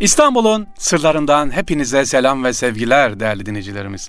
İstanbul'un sırlarından hepinize selam ve sevgiler değerli dinleyicilerimiz.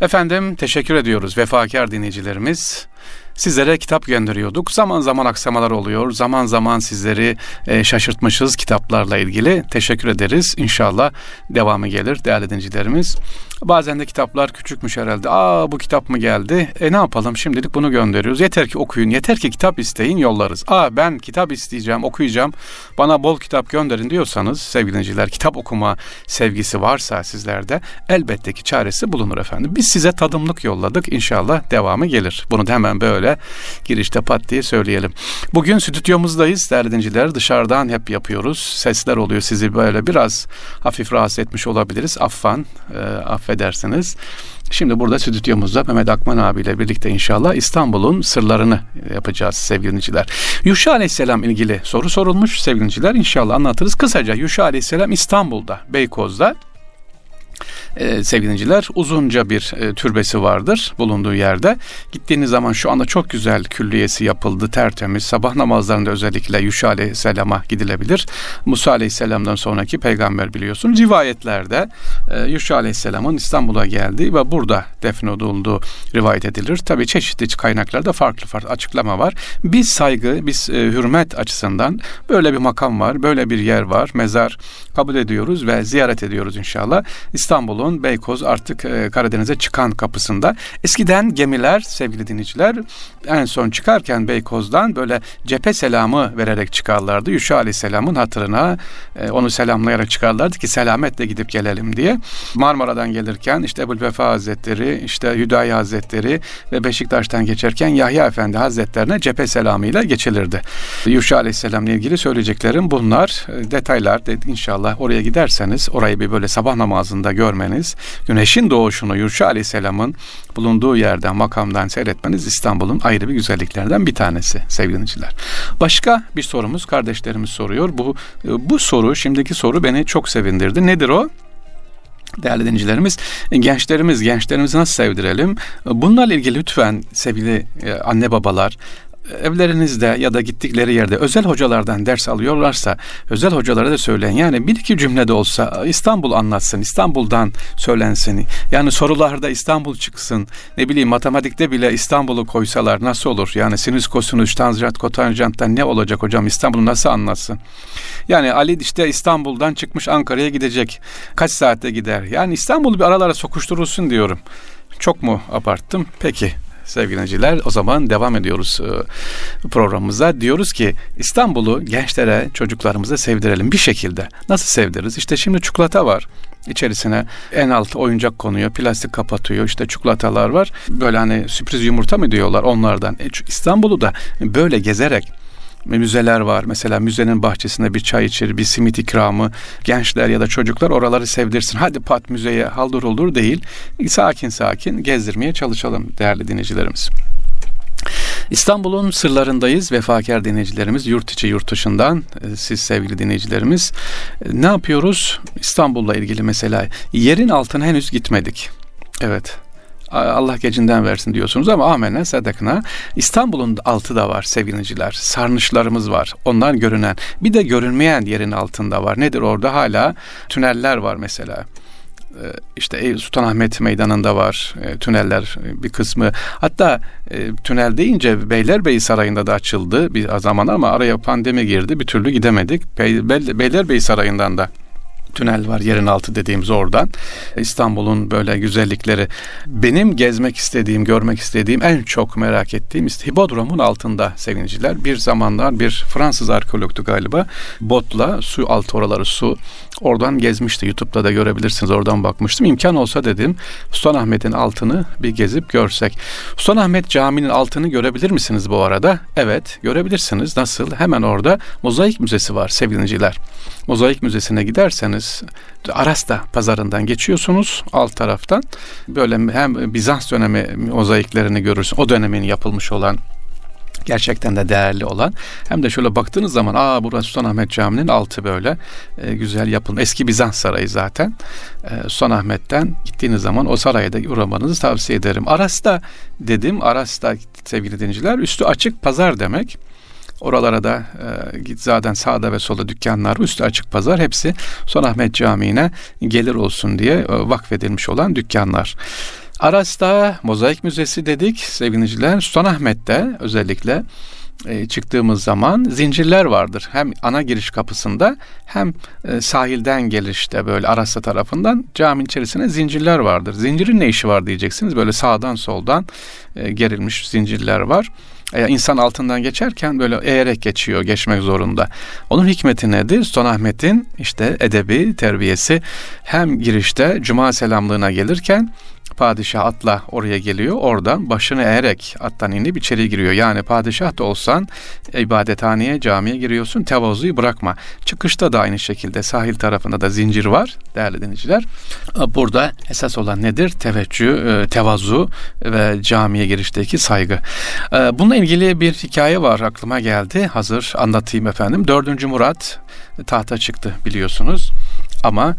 Efendim teşekkür ediyoruz vefakar dinleyicilerimiz. Sizlere kitap gönderiyorduk. Zaman zaman aksamalar oluyor. Zaman zaman sizleri şaşırtmışız kitaplarla ilgili. Teşekkür ederiz. İnşallah devamı gelir değerli dinleyicilerimiz. Bazen de kitaplar küçükmüş herhalde. Bu kitap mı geldi? Ne yapalım, şimdilik bunu gönderiyoruz. Yeter ki okuyun, yeter ki kitap isteyin, yollarız. Ben kitap isteyeceğim, okuyacağım. Bana bol kitap gönderin diyorsanız sevgili dinleyiciler, kitap okuma sevgisi varsa sizlerde elbette ki çaresi bulunur efendim. Biz size tadımlık yolladık. İnşallah devamı gelir. Bunu da hemen böyle girişte pat diye söyleyelim. Bugün stüdyomuzdayız değerli dinleyiciler. Dışarıdan hep yapıyoruz. Sesler oluyor. Sizi böyle biraz hafif rahatsız etmiş olabiliriz. Affedersiniz. Şimdi burada stüdyomuzda Mehmet Akman abiyle birlikte inşallah İstanbul'un sırlarını yapacağız sevgili dinleyiciler. Yuşa Aleyhisselam ilgili soru sorulmuş sevgili dinleyiciler. İnşallah anlatırız. Kısaca Yuşa Aleyhisselam İstanbul'da, Beykoz'da sevgili dinleyiciler, uzunca bir türbesi vardır bulunduğu yerde. Gittiğiniz zaman şu anda çok güzel külliyesi yapıldı, tertemiz. Sabah namazlarında özellikle Yuşa Aleyhisselam'a gidilebilir. Musa Aleyhisselam'dan sonraki peygamber biliyorsunuz. Rivayetlerde Yuşa Aleyhisselam'ın İstanbul'a geldiği ve burada defnedildiği rivayet edilir. Tabii çeşitli kaynaklarda farklı açıklama var. Biz saygı, biz hürmet açısından böyle bir makam var, böyle bir yer var, mezar kabul ediyoruz ve ziyaret ediyoruz inşallah. İstanbul'un Beykoz artık Karadeniz'e çıkan kapısında. Eskiden gemiler sevgili dinleyiciler en son çıkarken Beykoz'dan böyle cephe selamı vererek çıkarlardı. Yuşa Aleyhisselam'ın hatırına onu selamlayarak çıkarlardı ki selametle gidip gelelim diye. Marmara'dan gelirken işte Ebul Vefa Hazretleri, işte Hüdayi Hazretleri ve Beşiktaş'tan geçerken Yahya Efendi Hazretlerine cephe selamıyla geçilirdi. Yuşa Aleyhisselam'la ilgili söyleyeceklerim bunlar. Detaylar inşallah oraya giderseniz orayı bir böyle sabah namazında görmeniz, güneşin doğuşunu Yuşa Aleyhisselam'ın bulunduğu yerden, makamdan seyretmeniz İstanbul'un ayrı bir güzelliklerinden bir tanesi sevgili dinleyiciler. Başka bir sorumuz, kardeşlerimiz soruyor. Bu soru, şimdiki soru beni çok sevindirdi. Nedir o? Değerli dinleyicilerimiz, gençlerimizi nasıl sevdirelim? Bunlarla ilgili lütfen sevgili anne babalar, evlerinizde ya da gittikleri yerde özel hocalardan ders alıyorlarsa özel hocalara da söyleyin. Yani bir iki cümlede olsa İstanbul anlatsın, İstanbul'dan söylensin. Yani sorularda İstanbul çıksın. Ne bileyim, matematikte bile İstanbul'u koysalar nasıl olur? Yani sinüs, kosinüs, tanjant, kotanjanttan ne olacak hocam? İstanbul'u nasıl anlatsın? Yani Ali işte İstanbul'dan çıkmış, Ankara'ya gidecek. Kaç saatte gider? Yani İstanbul'u bir aralara sokuşturulsun diyorum. Çok mu abarttım? Peki. Sevgili dinleyiciler, o zaman devam ediyoruz programımıza. Diyoruz ki İstanbul'u gençlere, çocuklarımıza sevdirelim bir şekilde. Nasıl sevdiririz? İşte şimdi çikolata var. İçerisine en alt oyuncak konuyor, plastik kapatıyor, işte çikolatalar var. Böyle hani sürpriz yumurta mı diyorlar onlardan. İstanbul'u da böyle gezerek, müzeler var. Mesela müzenin bahçesinde bir çay içir, bir simit ikramı, gençler ya da çocuklar oraları sevdirsin. Hadi pat müzeye haldır uldur değil. Sakin sakin gezdirmeye çalışalım değerli dinleyicilerimiz. İstanbul'un sırlarındayız. Vefakar dinleyicilerimiz yurt içi yurt dışından, siz sevgili dinleyicilerimiz, ne yapıyoruz? İstanbul'la ilgili mesela yerin altına henüz gitmedik. Evet. Allah gecinden versin diyorsunuz ama amenna sadakına. İstanbul'un altı da var sevgiliciler. Sarnıçlarımız var. Ondan görünen. Bir de görünmeyen yerin altında var. Nedir orada? Hala tüneller var mesela. İşte Sultan Ahmet Meydanı'nda var tüneller bir kısmı. Hatta tünel deyince Beylerbeyi Sarayı'nda da açıldı bir zaman ama araya pandemi girdi. Bir türlü gidemedik. Beylerbeyi Sarayı'ndan da tünel var, yerin altı dediğimiz oradan. İstanbul'un böyle güzellikleri. Benim gezmek istediğim, görmek istediğim, en çok merak ettiğim Hipodrom'un altında sevgiliciler. Bir zamanlar bir Fransız arkeologtu galiba. Botla su altı, oraları su. Oradan gezmişti. YouTube'da da görebilirsiniz. Oradan bakmıştım. İmkan olsa dedim Sultanahmet'in altını bir gezip görsek. Sultanahmet Camii'nin altını görebilir misiniz bu arada? Evet, görebilirsiniz. Nasıl? Hemen orada Mozaik Müzesi var sevgiliciler. Mozaik Müzesi'ne giderseniz Arasta pazarından geçiyorsunuz alt taraftan. Böyle hem Bizans dönemi mozaiklerini görürsünüz. O dönemin yapılmış olan, gerçekten de değerli olan, hem de şöyle baktığınız zaman burası Sultanahmet Camii'nin altı, böyle güzel yapılmış. Eski Bizans sarayı zaten. Sultanahmet'ten gittiğiniz zaman o saraya da uğramanızı tavsiye ederim. Arasta dedim. Arasta sevgili dinleyiciler, üstü açık pazar demek. Oralara da git zaten sağda ve solda dükkanlar, üstü açık pazar, hepsi Sultan Ahmet Camii'ne gelir olsun diye vakfedilmiş olan dükkanlar. Arasta Mozaik Müzesi dedik sevgili dinleyiciler. Sultanahmet'te özellikle çıktığımız zaman zincirler vardır. Hem ana giriş kapısında hem sahilden gelişte böyle Arasta tarafından caminin içerisine zincirler vardır. Zincirin ne işi var diyeceksiniz. Böyle sağdan soldan gerilmiş zincirler var. İnsan altından geçerken böyle eğerek geçiyor, geçmek zorunda. Onun hikmeti nedir? Sultanahmet'in işte edebi, terbiyesi hem girişte cuma selamlığına gelirken padişah atla oraya geliyor. Oradan başını eğerek attan inip içeri giriyor. Yani padişah da olsan ibadethaneye, camiye giriyorsun. Tevazuyu bırakma. Çıkışta da aynı şekilde sahil tarafında da zincir var değerli dinleyiciler. Burada esas olan nedir? Teveccüh, tevazu ve camiye girişteki saygı. Bununla ilgili bir hikaye var, aklıma geldi. Hazır anlatayım efendim. 4. Murat tahta çıktı biliyorsunuz. Ama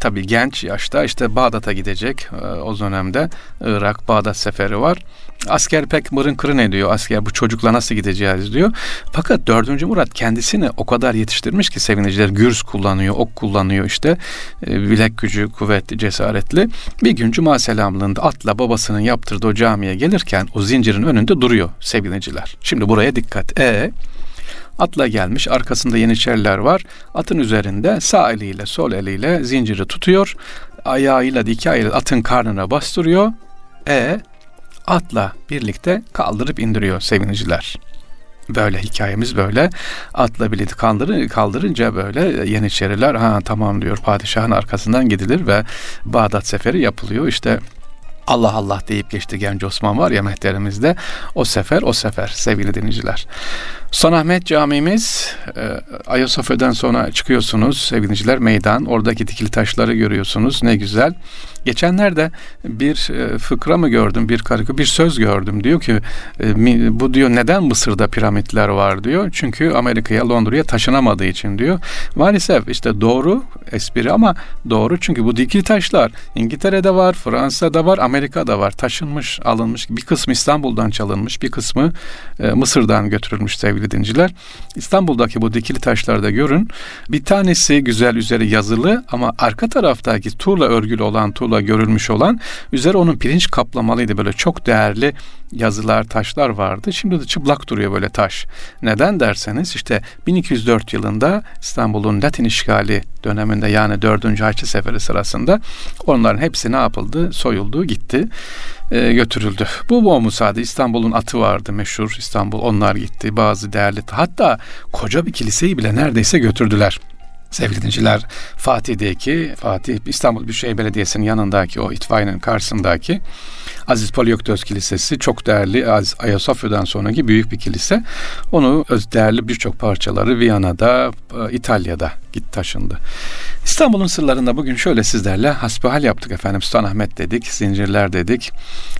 tabii genç yaşta işte Bağdat'a gidecek. O dönemde Irak-Bağdat seferi var. Asker pek mırın kırın ediyor. Asker bu çocukla nasıl gideceğiz diyor. Fakat 4. Murat kendisini o kadar yetiştirmiş ki sevinçler, gürs kullanıyor, ok kullanıyor işte. Bilek gücü kuvvetli, cesaretli. Bir gün cuma selamlığında atla babasının yaptırdığı o camiye gelirken o zincirin önünde duruyor sevinçler. Şimdi buraya dikkat. Atla gelmiş, arkasında yeniçeriler var. Atın üzerinde sağ eliyle sol eliyle zinciri tutuyor. Ayağıyla iki ayağıyla atın karnına bastırıyor. Atla birlikte kaldırıp indiriyor sevinciler. Böyle hikayemiz böyle. Atla birlikte kaldırınca böyle yeniçeriler tamam diyor, padişahın arkasından gidilir ve Bağdat seferi yapılıyor. İşte Allah Allah deyip geçti Genç Osman var ya mehterimizde. O sefer sevgili dinleyiciler. Sultanahmet Camimiz, Ayasofya'dan sonra çıkıyorsunuz sevgili dinleyiciler, meydan. Oradaki dikili taşları görüyorsunuz, ne güzel. Geçenlerde bir fıkra mı gördüm, bir söz gördüm. Diyor ki bu diyor neden Mısır'da piramitler var diyor. Çünkü Amerika'ya, Londra'ya taşınamadığı için diyor. Maalesef işte doğru espri ama doğru. Çünkü bu dikili taşlar İngiltere'de var, Fransa'da var, Amerika'da var. Taşınmış, alınmış. Bir kısmı İstanbul'dan çalınmış, bir kısmı Mısır'dan götürülmüş sevgili dinciler. İstanbul'daki bu dikili taşlarda görün. Bir tanesi güzel, üzeri yazılı ama arka taraftaki tuğla örgülü olan, tuğla görülmüş olan, üzeri onun pirinç kaplamalıydı. Böyle çok değerli yazılar, taşlar vardı. Şimdi de çıplak duruyor böyle taş. Neden derseniz işte 1204 yılında İstanbul'un Latin işgali döneminde, yani 4. Haçlı Seferi sırasında onların hepsi ne yapıldı? Soyuldu, gitti, götürüldü. Bu Bomusa'da İstanbul'un atı vardı meşhur, İstanbul, onlar gitti. Bazı değerli, hatta koca bir kiliseyi bile neredeyse götürdüler. Sevgili dinciler, Fatih İstanbul Büyükşehir Belediyesi'nin yanındaki o itfaiyenin karşısındaki Aziz Polioktoz Kilisesi çok değerli, Ayasofya'dan sonraki büyük bir kilise. Onu değerli birçok parçaları Viyana'da, İtalya'da taşındı. İstanbul'un sırlarında bugün şöyle sizlerle hasbihal yaptık efendim. Sultanahmet dedik, zincirler dedik.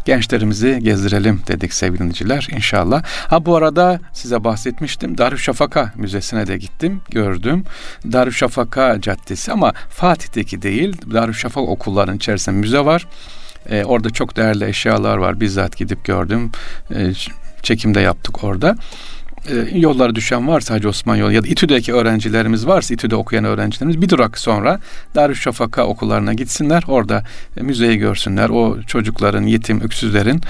Gençlerimizi gezdirelim dedik sevgili dinleyiciler, inşallah. Bu arada size bahsetmiştim. Darüşşafaka Müzesi'ne de gittim, gördüm. Darüşşafaka Caddesi ama Fatih'teki değil, Darüşşafaka okullarının içerisinde müze var. Orada çok değerli eşyalar var. Bizzat gidip gördüm. Çekimde yaptık orada. Yollara düşen varsa Hacı Osman yolu ya da İTÜ'deki öğrencilerimiz varsa, İTÜ'de okuyan öğrencilerimiz bir durak sonra Darüşşafaka okullarına gitsinler. Orada müzeyi görsünler. O çocukların, yetim, öksüzlerin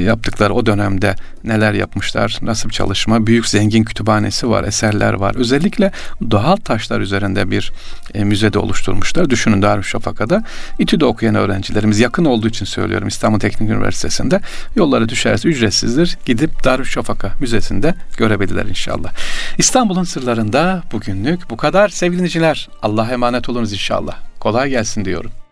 yaptıkları, o dönemde neler yapmışlar, nasıl bir çalışma. Büyük zengin kütüphanesi var, eserler var. Özellikle doğal taşlar üzerinde bir müzede oluşturmuşlar. Düşünün Darüşşafaka'da. İTÜ'de okuyan öğrencilerimiz, yakın olduğu için söylüyorum, İstanbul Teknik Üniversitesi'nde, yollara düşerse ücretsizdir. Gidip Darüşşafaka Müzesi'nde görebilirler inşallah. İstanbul'un sırlarında bugünlük bu kadar sevgili dinleyiciler. Allah'a emanet olunuz inşallah. Kolay gelsin diyorum.